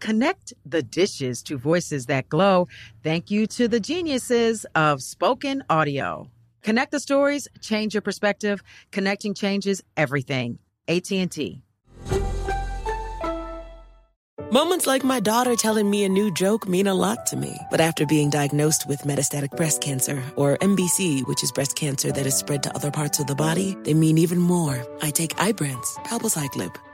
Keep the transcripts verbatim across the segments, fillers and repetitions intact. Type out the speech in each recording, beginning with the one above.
Connect the dishes to voices that glow. Thank you to the geniuses of spoken audio. Connect the stories, change your perspective. Connecting changes everything. A T and T. Moments like my daughter telling me a new joke mean a lot to me. But after being diagnosed with metastatic breast cancer, or M B C, which is breast cancer that is spread to other parts of the body, they mean even more. I take Ibrance, palbociclib.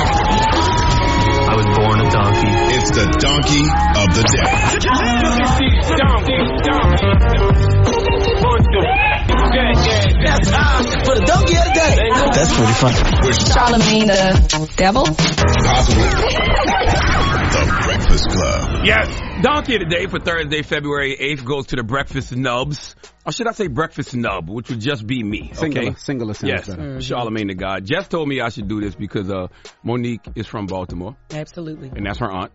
I was born a donkey. It's the donkey of the day. Donkey, donkey. That's time for the donkey of the day. That's pretty fun. Charlamagne the devil. Possibly. The Breakfast Club. Yes, donkey of the day for Thursday, February eighth goes to the Breakfast Nubs. Or should I say Breakfast Nub, which would just be me. Singular, okay? Singular sounds yes. better. Mm-hmm. Charlamagne Tha God just told me I should do this because uh, Monique is from Baltimore. Absolutely. And that's her aunt,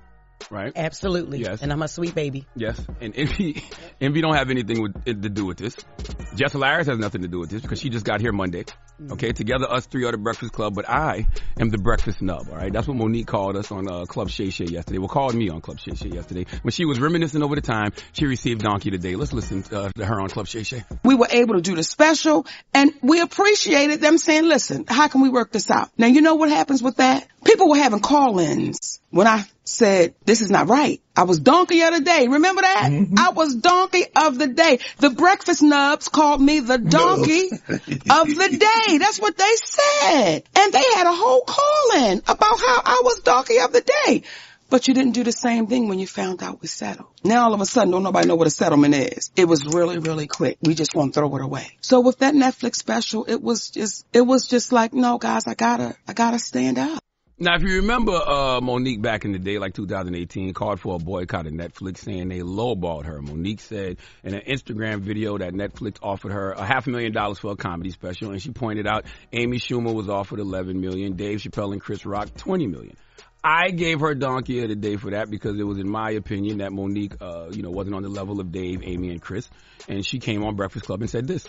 right? Absolutely. Yes. And I'm a sweet baby. Yes. And Envy, Envy don't have anything with, to do with this. Jess Hilarious has nothing to do with this because she just got here Monday. Mm-hmm. Okay, together us three are the Breakfast Club, but I am the Breakfast Nub, all right? That's what Monique called us on uh, Club Shay Shay yesterday. Well, called me on Club Shay Shay yesterday. When she was reminiscing over the time she received donkey today. Let's listen uh, to her on Club Shay Shay. We were able to do the special, and we appreciated them saying, listen, how can we work this out? Now, you know what happens with that? People were having call-ins when I said, this is not right. I was donkey of the day. Remember that? Mm-hmm. I was donkey of the day. The Breakfast Nubs called me the donkey no. of the day. That's what they said. And they had a whole call-in about how I was donkey of the day. But you didn't do the same thing when you found out we settled. Now all of a sudden, don't nobody know what a settlement is. It was really, really quick. We just want to throw it away. So with that Netflix special, it was just, it was just like, no, guys, I gotta, I gotta stand up. Now, if you remember, uh, Monique back in the day, like two thousand eighteen, called for a boycott of Netflix, saying they lowballed her. Monique said in an Instagram video that Netflix offered her a half a million dollars for a comedy special, and she pointed out Amy Schumer was offered eleven million dollars, Dave Chappelle and Chris Rock, twenty million dollars. I gave her donkey of the day for that because it was, in my opinion, that Monique, uh, you know, wasn't on the level of Dave, Amy, and Chris. And she came on Breakfast Club and said this.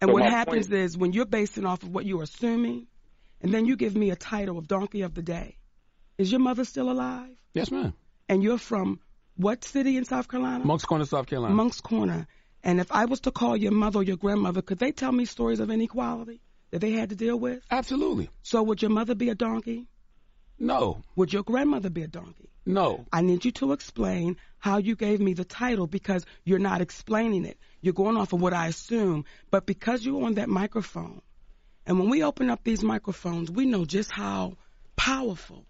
And so what happens point- is when you're basing off of what you're assuming, and then you give me a title of donkey of the day. Is your mother still alive? Yes, ma'am. And you're from what city in South Carolina? Moncks Corner, South Carolina. Moncks Corner. And if I was to call your mother or your grandmother, could they tell me stories of inequality that they had to deal with? Absolutely. So would your mother be a donkey? No. Would your grandmother be a donkey? No. I need you to explain how you gave me the title because you're not explaining it. You're going off of what I assume. But because you're on that microphone, and when we open up these microphones, we know just how powerful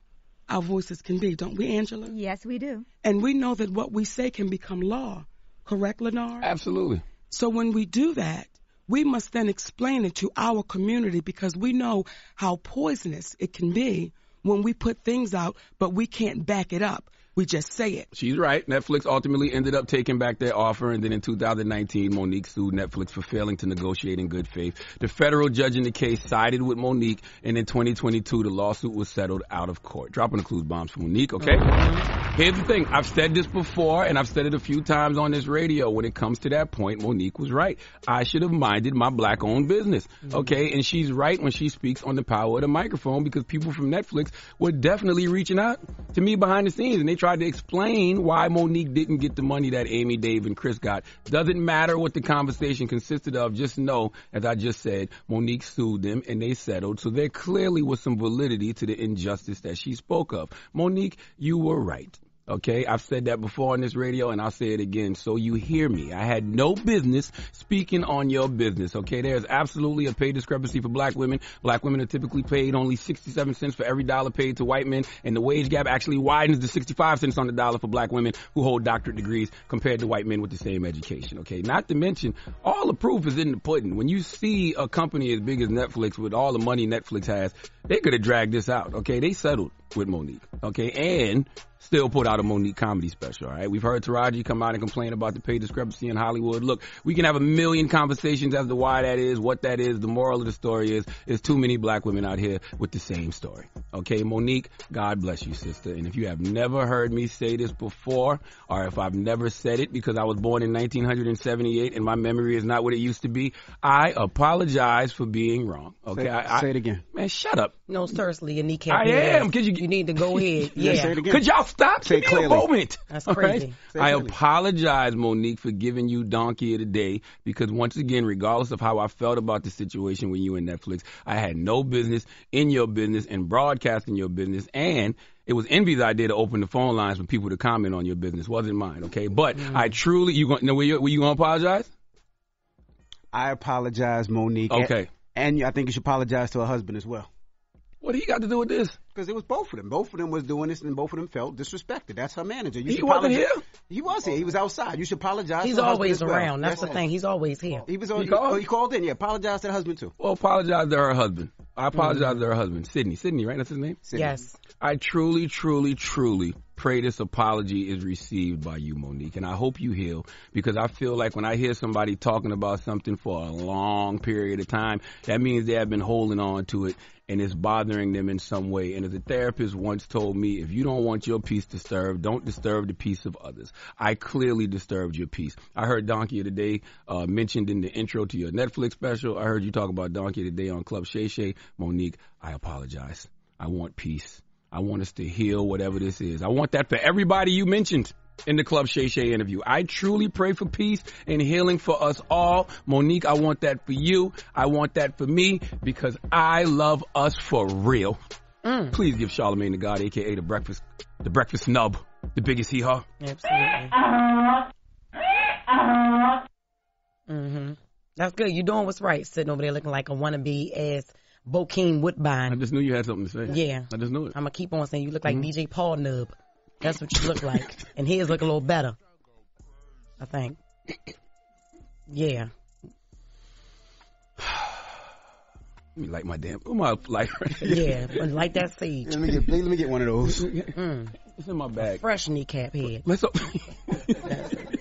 our voices can be, don't we, Angela? Yes, we do. And we know that what we say can become law. Correct, Lennar? Absolutely. So when we do that, we must then explain it to our community because we know how poisonous it can be when we put things out, but we can't back it up. We just say it. She's right. Netflix ultimately ended up taking back their offer. And then in two thousand nineteen, Monique sued Netflix for failing to negotiate in good faith. The federal judge in the case sided with Monique. And in twenty twenty-two, the lawsuit was settled out of court. Dropping the clues bombs for Monique, okay? Here's the thing. I've said this before, and I've said it a few times on this radio. When it comes to that point, Monique was right. I should have minded my black-owned business, okay? And she's right when she speaks on the power of the microphone because people from Netflix were definitely reaching out to me behind the scenes, and they tried to explain why Monique didn't get the money that Amy, Dave, and Chris got. Doesn't matter what the conversation consisted of. Just know, as I just said, Monique sued them and they settled. So there clearly was some validity to the injustice that she spoke of. Monique, you were right. Okay, I've said that before on this radio, and I'll say it again, so you hear me. I had no business speaking on your business, okay? There's absolutely a pay discrepancy for black women. Black women are typically paid only sixty-seven cents for every dollar paid to white men, and the wage gap actually widens to sixty-five cents on the dollar for black women who hold doctorate degrees compared to white men with the same education, okay? Not to mention, all the proof is in the pudding. When you see a company as big as Netflix with all the money Netflix has, they could have dragged this out, okay? They settled with Monique, okay? And still put out a Monique comedy special, all right? We've heard Taraji come out and complain about the pay discrepancy in Hollywood. Look, we can have a million conversations as to why that is, what that is. The moral of the story is there's too many black women out here with the same story. Okay, Monique, God bless you, sister. And if you have never heard me say this before, or if I've never said it because I was born in nineteen seventy-eight and my memory is not what it used to be, I apologize for being wrong. Okay, Say, I, I, say it again. Man, shut up. No, seriously, your knee can't I am. Could you, you need to go ahead. Yeah. Yeah, say it again. Could y'all stop? Say Give me a moment. That's crazy. Right? I apologize, Monique, for giving you donkey of the day because, once again, regardless of how I felt about the situation when you were in Netflix, I had no business in your business and broadcasting your business, and it was Envy's idea to open the phone lines for people to comment on your business. It wasn't mine, okay? But mm. I truly, you going, were you, were you going to apologize? I apologize, Monique. Okay. And, and I think you should apologize to her husband as well. What he got to do with this? Because it was both of them. Both of them was doing this, and both of them felt disrespected. That's her manager. You he wasn't apologize. here? He was here. He was outside. You should apologize He's to the always husband around. Well. That's, That's the thing. Heing. He's always here. He was on, he, he, called? Oh, he called in. Yeah, apologize to the husband, too. Well, apologize to her husband. I apologize mm-hmm. to her husband. Sydney. Sydney, right? That's his name? Sydney. Yes. I truly, truly, truly pray this apology is received by you, Monique, and I hope you heal, because I feel like when I hear somebody talking about something for a long period of time, that means they have been holding on to it, and it's bothering them in some way. And as a therapist once told me, if you don't want your peace disturbed, don't disturb the peace of others. I clearly disturbed your peace. I heard Donkey of the Day uh, mentioned in the intro to your Netflix special. I heard you talk about Donkey of the Day on Club Shay Shay. Monique, I apologize. I want peace. I want us to heal whatever this is. I want that for everybody you mentioned in the Club Shay Shay interview. I truly pray for peace and healing for us all. Monique, I want that for you. I want that for me, because I love us for real. Mm. Please give Charlamagne Tha God, a k a. The Breakfast, the breakfast snub, the biggest hee-haw. Absolutely. Mm-hmm. That's good. You're doing what's right, sitting over there looking like a wannabe-ass Bokeem Woodbine. I just knew you had something to say. Yeah. I just knew it. I'm going to keep on saying you look like mm-hmm. D J Paul nub. That's what you look like. And his look a little better, I think. Yeah. Let me light my damn... Where my light right here? Yeah, light that seed. Let me get, let me get one of those. Mm. It's in my bag. A fresh kneecap head. Let's... Op-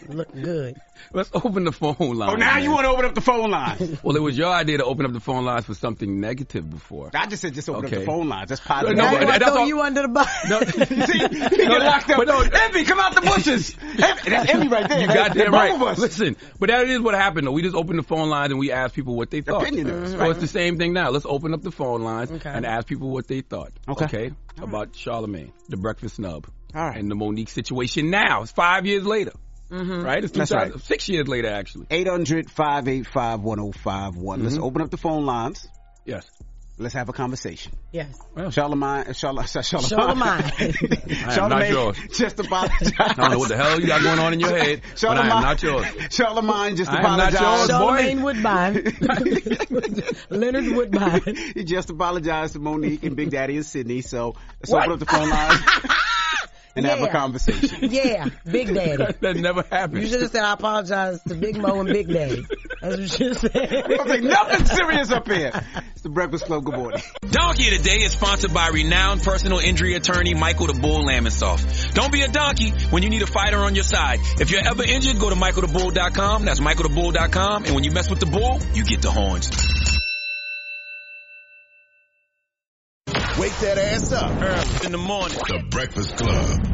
Looking good. Let's open the phone line. Oh, now man. You want to open up the phone lines? Well, it was your idea to open up the phone lines for something negative before. I just said just open okay. up the phone lines. That's positive. No, no, no, I throw all... you under the bus. No. See, you no, get locked up. No, Envy, come out the bushes. Envy, that's Envy right there. You got that right. Both of us. Listen, but that is what happened. Though. We just opened the phone lines and we asked people what they thought. Opinion. Mm-hmm. So right. It's the same thing now. Let's open up the phone lines okay. and ask people what they thought. Okay. okay? About right. Charlamagne, the breakfast snub. All right. And the Monique situation now. It's five years later. Mm-hmm. Right? It's two thousand right. six years later, actually. eight hundred, five eight five, one oh five one. Mm-hmm. Let's open up the phone lines. Yes. Let's have a conversation. Yes. Well, Charlamagne, Charla, Charlamagne. Charlamagne. I am not yours. Just apologize. I don't know what the hell you got going on in your head, but I am not yours. Charlamagne just apologized. I am not yours, Charlamagne Woodbine. Leonard Woodbine. He just apologized to Monique and Big Daddy and Sydney, so let's what? open up the phone lines. And yeah. have a conversation. Yeah, Big Daddy. That, that never happened. You should have said, I apologize to Big Mo and Big Daddy. That's what you should have said. We don't take nothing serious up here. It's the Breakfast Club. Good morning. Donkey Today is sponsored by renowned personal injury attorney Michael the Bull Lamisoff. Don't be a donkey when you need a fighter on your side. If you're ever injured, go to michael the bull dot com. That's michael the bull dot com. And when you mess with the bull, you get the horns. Wake that ass up early in the morning. The Breakfast Club.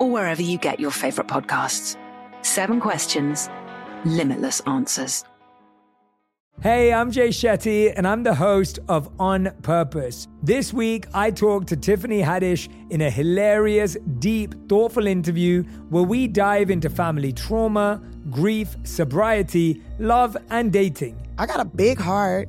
or wherever you get your favorite podcasts. Seven questions, limitless answers. Hey, I'm Jay Shetty, and I'm the host of On Purpose. This week, I talked to Tiffany Haddish in a hilarious, deep, thoughtful interview where we dive into family trauma, grief, sobriety, love, and dating. I got a big heart,